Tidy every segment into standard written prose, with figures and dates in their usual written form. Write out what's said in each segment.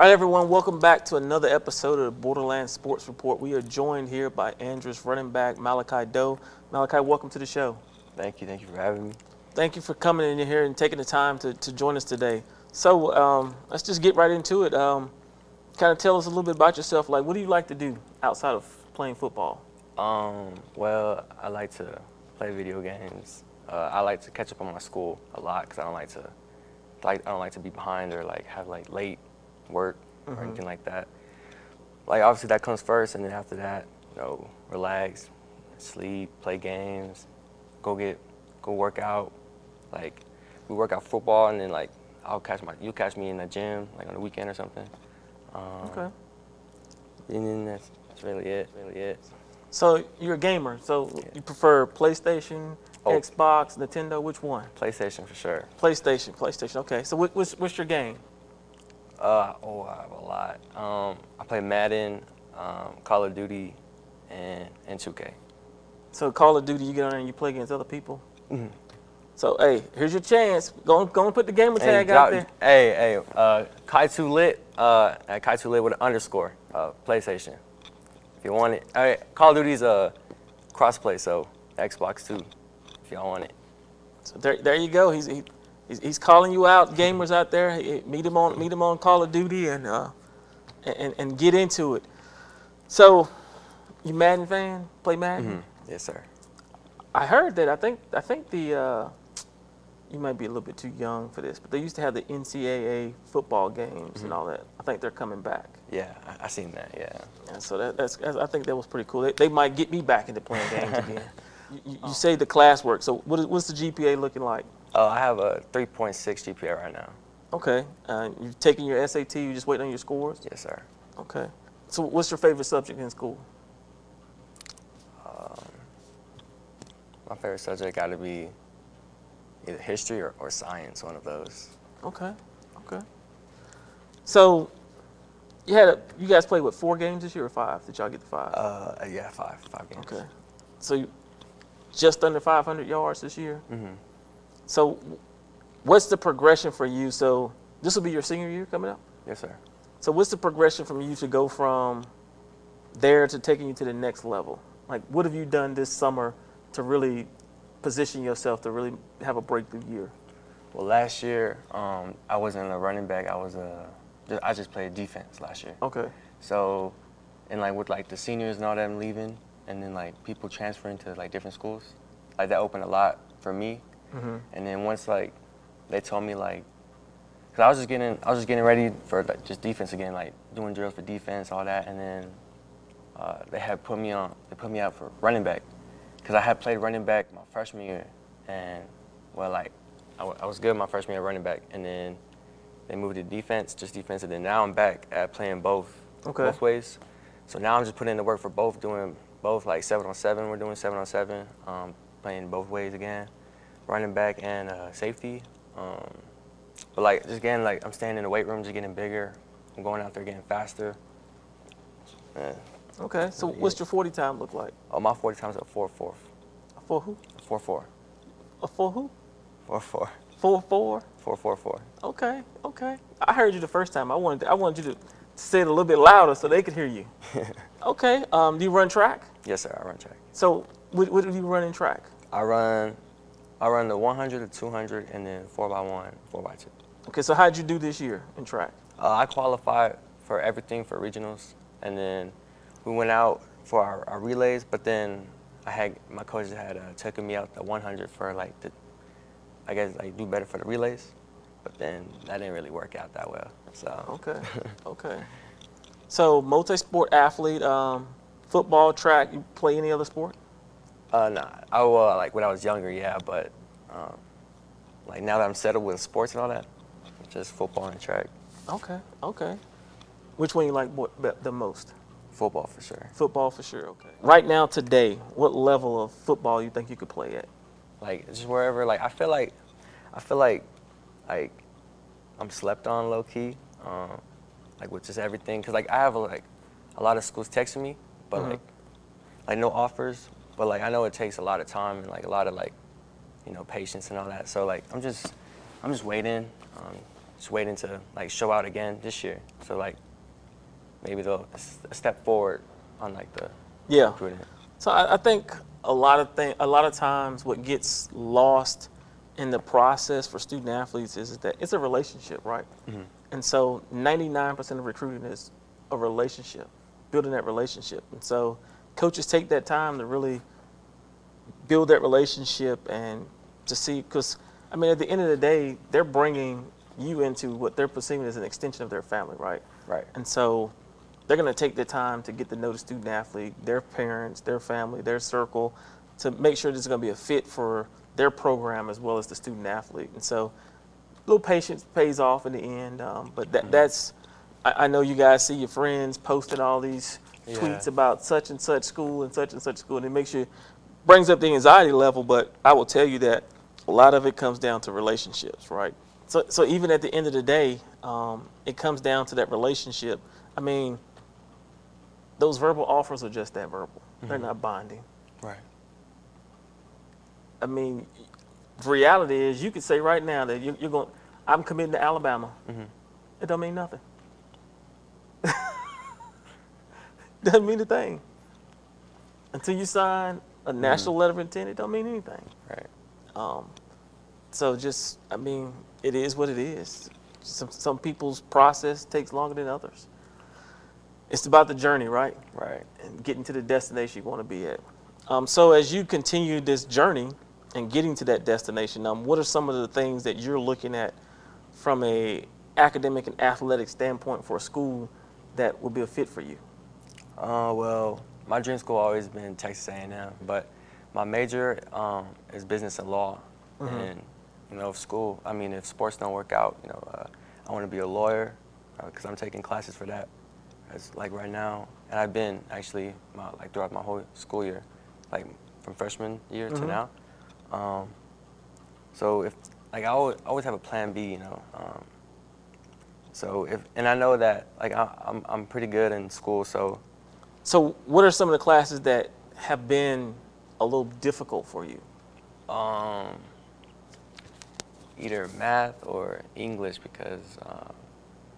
All right, everyone, welcome back to another episode of the Borderland Sports Report. We are joined here by Andress running back Malachi Doe. Malachi, welcome to the show. Thank you. Thank you for having me. Thank you for coming in here and taking the time to join us today. So let's just get right into it. Kind of tell us a little bit about yourself. Like, what do you like to do outside of playing football? Well, I like to play video games. I like to catch up on my school a lot because I don't like to, I don't like to be behind or have late work or anything like that. Obviously that comes first, and then after that, relax, sleep, play games, go work out. We work out football, and then you'll catch me in the gym on the weekend or something. Okay. And then that's really it. So you're a gamer, so yeah. You prefer PlayStation, Xbox, Nintendo, which one? PlayStation for sure. PlayStation, okay. So what's your game? I have a lot. I play Madden, Call of Duty, and 2K. So Call of Duty, you get on there and you play against other people? Mm-hmm. So, hey, here's your chance. Go and put the gamer tag out there. Hey, kai2lit, at kai2lit with an _ PlayStation. If you want it. All right, Call of Duty's cross-play, so Xbox too, if y'all want it. So there you go. He's calling you out, gamers out there. Meet him on Call of Duty and get into it. So, you Madden fan? Play Madden? Mm-hmm. Yes, sir. I heard that. I think the you might be a little bit too young for this, but they used to have the NCAA football games and all that. I think they're coming back. Yeah, I seen that. Yeah. And so I think that was pretty cool. They might get me back into playing games again. You say the classwork. So what's the GPA looking like? I have a 3.6 GPA right now. Okay. You've taken your SAT, you just waiting on your scores? Yes, sir. Okay. So what's your favorite subject in school? My favorite subject got to be either history or science, one of those. Okay. So you guys played, what, 4 games this year or 5? Did y'all get the 5? Yeah, 5 games. Okay. So you just under 500 yards this year? Mm-hmm. So what's the progression for you? So this will be your senior year coming up? Yes, sir. So what's the progression from you to go from there to taking you to the next level? What have you done this summer to really position yourself to really have a breakthrough year? Well, last year, I wasn't a running back. I just played defense last year. Okay. So, and with the seniors and all that leaving, and then people transferring to different schools, that opened a lot for me. Mm-hmm. And then once they told me cause I was just getting ready for just defense again, doing drills for defense, all that, and then they put me out for running back, cause I had played running back my freshman year, and I was good my freshman year running back, and then they moved to defense, and then now I'm back at playing both ways. So now I'm just putting in the work for both, doing both 7-on-7. We're doing 7-on-7, playing both ways again. Running back and safety, but just again, I'm staying in the weight room, just getting bigger. I'm going out there getting faster. Man. Okay, so what's your 40 time look like? Oh, my 40 time's a 4-4. A 4 who? 4-4. A 4 who? 4-4. 4-4. 4-4-4. Okay. I heard you the first time. I wanted you to say it a little bit louder so they could hear you. Okay. Do you run track? Yes, sir. I run track. So what do you run in track? I run the 100, the 200, and then 4x1, 4x2. Okay, so how'd you do this year in track? I qualified for everything for regionals, and then we went out for our relays. But then my coach had taken me out the 100 for do better for the relays. But then that didn't really work out that well. So okay. So multi-sport athlete, football, track. You play any other sport? No, I was when I was younger, yeah, but now that I'm settled with sports and all that, just football and track. Okay. Which one you like the most? Football for sure. Okay. Right now, today, what level of football you think you could play at? Just wherever. I feel like I'm slept on low key, with just everything. Cause I have a lot of schools texting me, but no offers. But I know it takes a lot of time and a lot of patience and all that. So I'm just waiting, just waiting to like show out again this year. So like maybe they'll step forward on like the recruiting. So I think a lot of times what gets lost in the process for student athletes is that it's a relationship, right? Mm-hmm. And so 99% of recruiting is a relationship, building that relationship. And so coaches take that time to really build that relationship and to see, because I mean, at the end of the day, they're bringing you into what they're perceiving as an extension of their family, right? Right. And so they're going to take the time to get to know the student athlete, their parents, their family, their circle, to make sure there's going to be a fit for their program as well as the student athlete. And so a little patience pays off in the end. But that's, I know you guys see your friends posting all these tweets about such and such school and such and such school, and it makes you, brings up the anxiety level, but I will tell you that a lot of it comes down to relationships, right? So even at the end of the day, it comes down to that relationship. I mean, those verbal offers are just that verbal. Mm-hmm. They're not binding. Right. I mean, the reality is you could say right now that you're going, I'm committing to Alabama. Mm-hmm. It don't mean nothing. Doesn't mean a thing. Until you sign a national letter of intent, it don't mean anything. Right. So just, I mean, it is what it is. Some people's process takes longer than others. It's about the journey, right? Right. And getting to the destination you want to be at. So as you continue this journey and getting to that destination, what are some of the things that you're looking at from a academic and athletic standpoint for a school that will be a fit for you? Well, my dream school always been Texas A&M, but my major is business and law. Mm-hmm. And you know, if sports don't work out, you know, I want to be a lawyer because I'm taking classes for that. As like right now, and I've been actually throughout my whole school year, like from freshman year to now. So if like I always have a plan B, you know. So if, and I know that like I'm pretty good in school, so. So what are some of the classes that have been a little difficult for you? Either math or English, because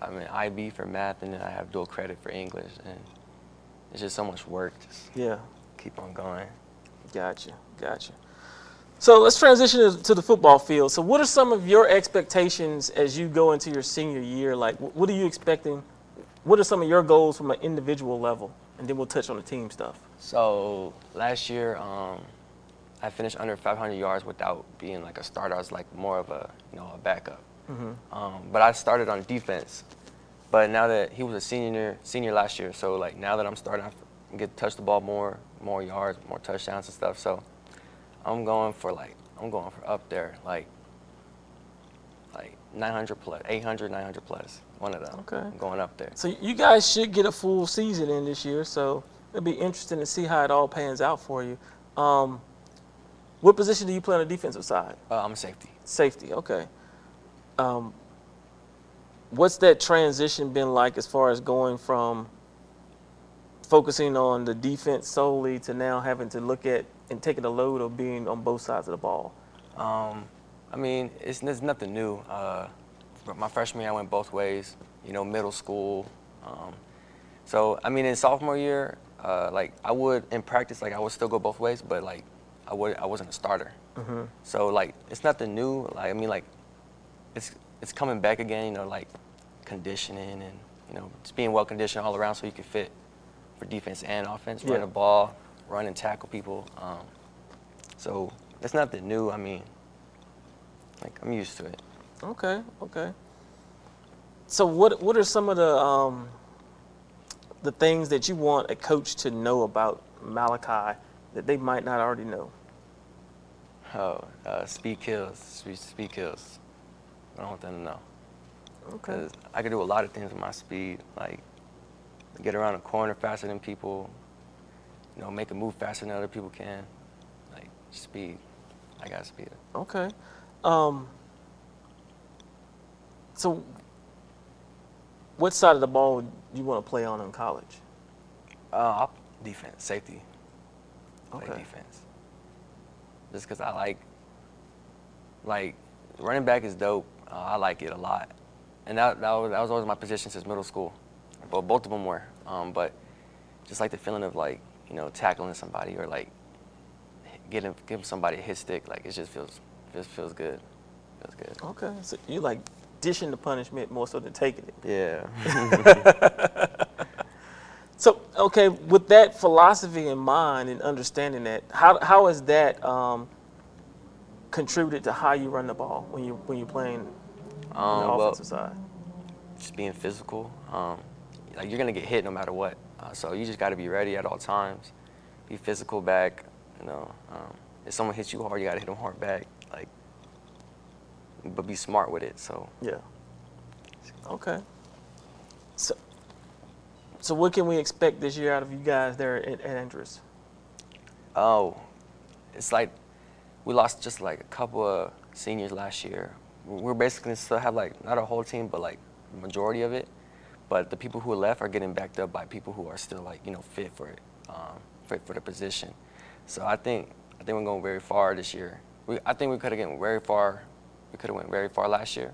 I'm an IB for math and then I have dual credit for English, and it's just so much work. Just keep on going. Gotcha. So let's transition to the football field. So what are some of your expectations as you go into your senior year? Like, what are you expecting? What are some of your goals from an individual level? And then we'll touch on the team stuff. So last year, I finished under 500 yards without being like a starter. I was like more of a backup. Mm-hmm. But I started on defense. But now that he was a senior last year, so like now that I'm starting, I get to touch the ball more yards, more touchdowns and stuff. So I'm going for up there, like 900 plus, 800, 900 plus. One of them. Okay. I'm going up there. So you guys should get a full season in this year, so it'll be interesting to see how it all pans out for you. What position do you play on the defensive side? I'm a safety. Safety, okay. What's that transition been like as far as going from focusing on the defense solely to now having to look at and taking a load of being on both sides of the ball? I mean, it's nothing new. My freshman year, I went both ways, you know, middle school. So, I mean, in sophomore year, I would, in practice, like, I would still go both ways, but, like, I wasn't a starter. Mm-hmm. So, like, it's nothing new. Like, I mean, like, it's coming back again, you know, like, conditioning and, you know, just being well-conditioned all around so you can fit for defense and offense, run the ball, run and tackle people. So, it's nothing new. I mean, like, I'm used to it. Okay. So what are some of the things that you want a coach to know about Malachi that they might not already know? Speed kills. I don't want them to know. Okay. 'Cause I can do a lot of things with my speed, like get around a corner faster than people, you know, make a move faster than other people can, like speed. I got speed. Okay. So what side of the ball would you want to play on in college? Defense, safety. Okay. Play defense. Just because I like running back is dope. I like it a lot. and that was always my position since middle school. But both of them were. But just like the feeling of like, you know, tackling somebody or like giving somebody a hit stick, like it just feels good. Feels good. Okay, so you like dishing the punishment more so than taking it. Yeah. So, okay, with that philosophy in mind and understanding that, how has that contributed to how you run the ball when you're playing on the offensive side? Just being physical. Like you're gonna get hit no matter what, so you just got to be ready at all times. Be physical back. You know, if someone hits you hard, you gotta hit them hard back. Like, but be smart with it. So yeah. Okay. So what can we expect this year out of you guys there at Andress? Oh, it's like we lost just like a couple of seniors last year. We're basically still have like not a whole team, but like the majority of it. But the people who are left are getting backed up by people who are still like, you know, fit for it, fit for the position. So I think we're going very far this year. I think we could have gotten very far. We could have went very far last year,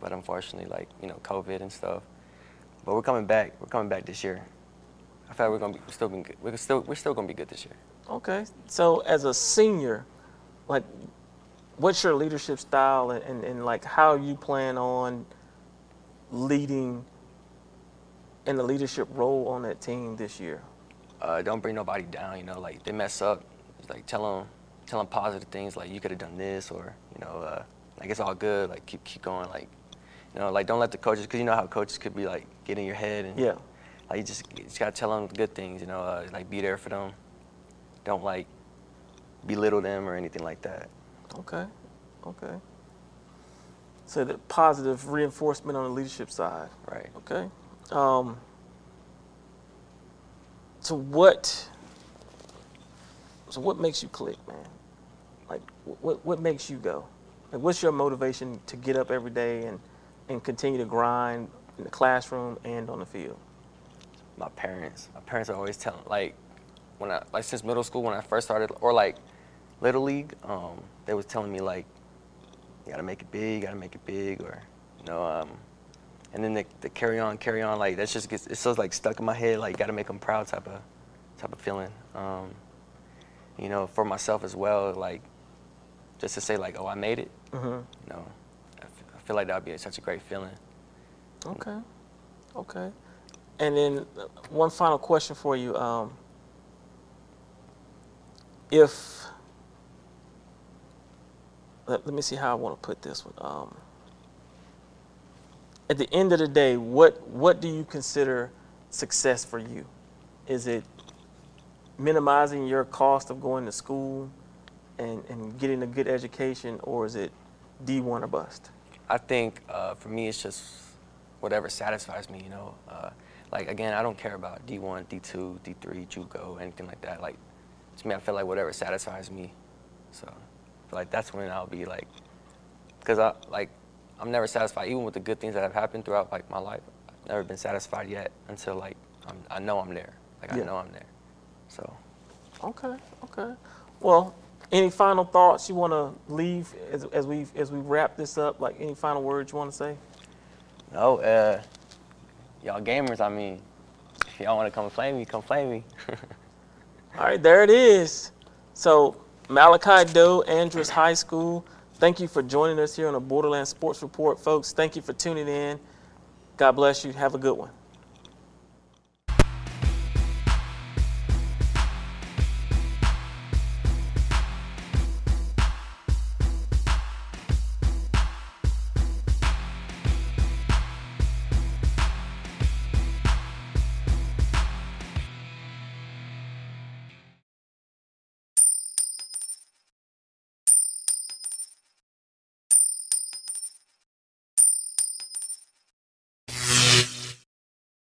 but unfortunately, like, you know, COVID and stuff. But we're coming back. We're coming back this year. I feel like we're still gonna be good this year. Okay. So as a senior, like, what's your leadership style and like how you plan on leading in the leadership role on that team this year? Don't bring nobody down. You know, like they mess up, like tell them positive things. Like you could have done this, or you know, like it's all good. Like keep going. Like. You know, like, don't let the coaches, because you know how coaches could be, like, get in your head. And, yeah. Like, you just got to tell them good things, you know, like, be there for them. Don't, like, belittle them or anything like that. Okay. So the positive reinforcement on the leadership side. Right. Okay. So what makes you click, man? Like, what makes you go? Like, what's your motivation to get up every day and continue to grind in the classroom and on the field? My parents. My parents are always telling, like, when I, like, since middle school when I first started, or like Little League, they was telling me like, you gotta make it big, or, you know, and then the carry on, like that's just gets, it's so like stuck in my head, like gotta make them proud type of feeling. You know, for myself as well, like just to say like, oh, I made it, mm-hmm. You know. I feel like that would be such a great feeling. Okay. And then one final question for you. Let me see how I want to put this one. At the end of the day, what do you consider success for you? Is it minimizing your cost of going to school and getting a good education, or is it D1 or bust? I think for me, it's just whatever satisfies me, you know. Like, again, I don't care about D1, D2, D3, JUCO, anything like that. Like, to me, I feel like whatever satisfies me. So, I feel like that's when I'll be like, because I'm never satisfied, even with the good things that have happened throughout like my life. I've never been satisfied yet until like I know I'm there. Like, yeah. I know I'm there. So. Okay. Well. Any final thoughts you want to leave as we wrap this up? Like, any final words you want to say? No, y'all gamers, I mean, if y'all want to come flame me. All right, there it is. So, Malachi Doe, Andress High School, thank you for joining us here on the Borderland Sports Report, folks. Thank you for tuning in. God bless you. Have a good one.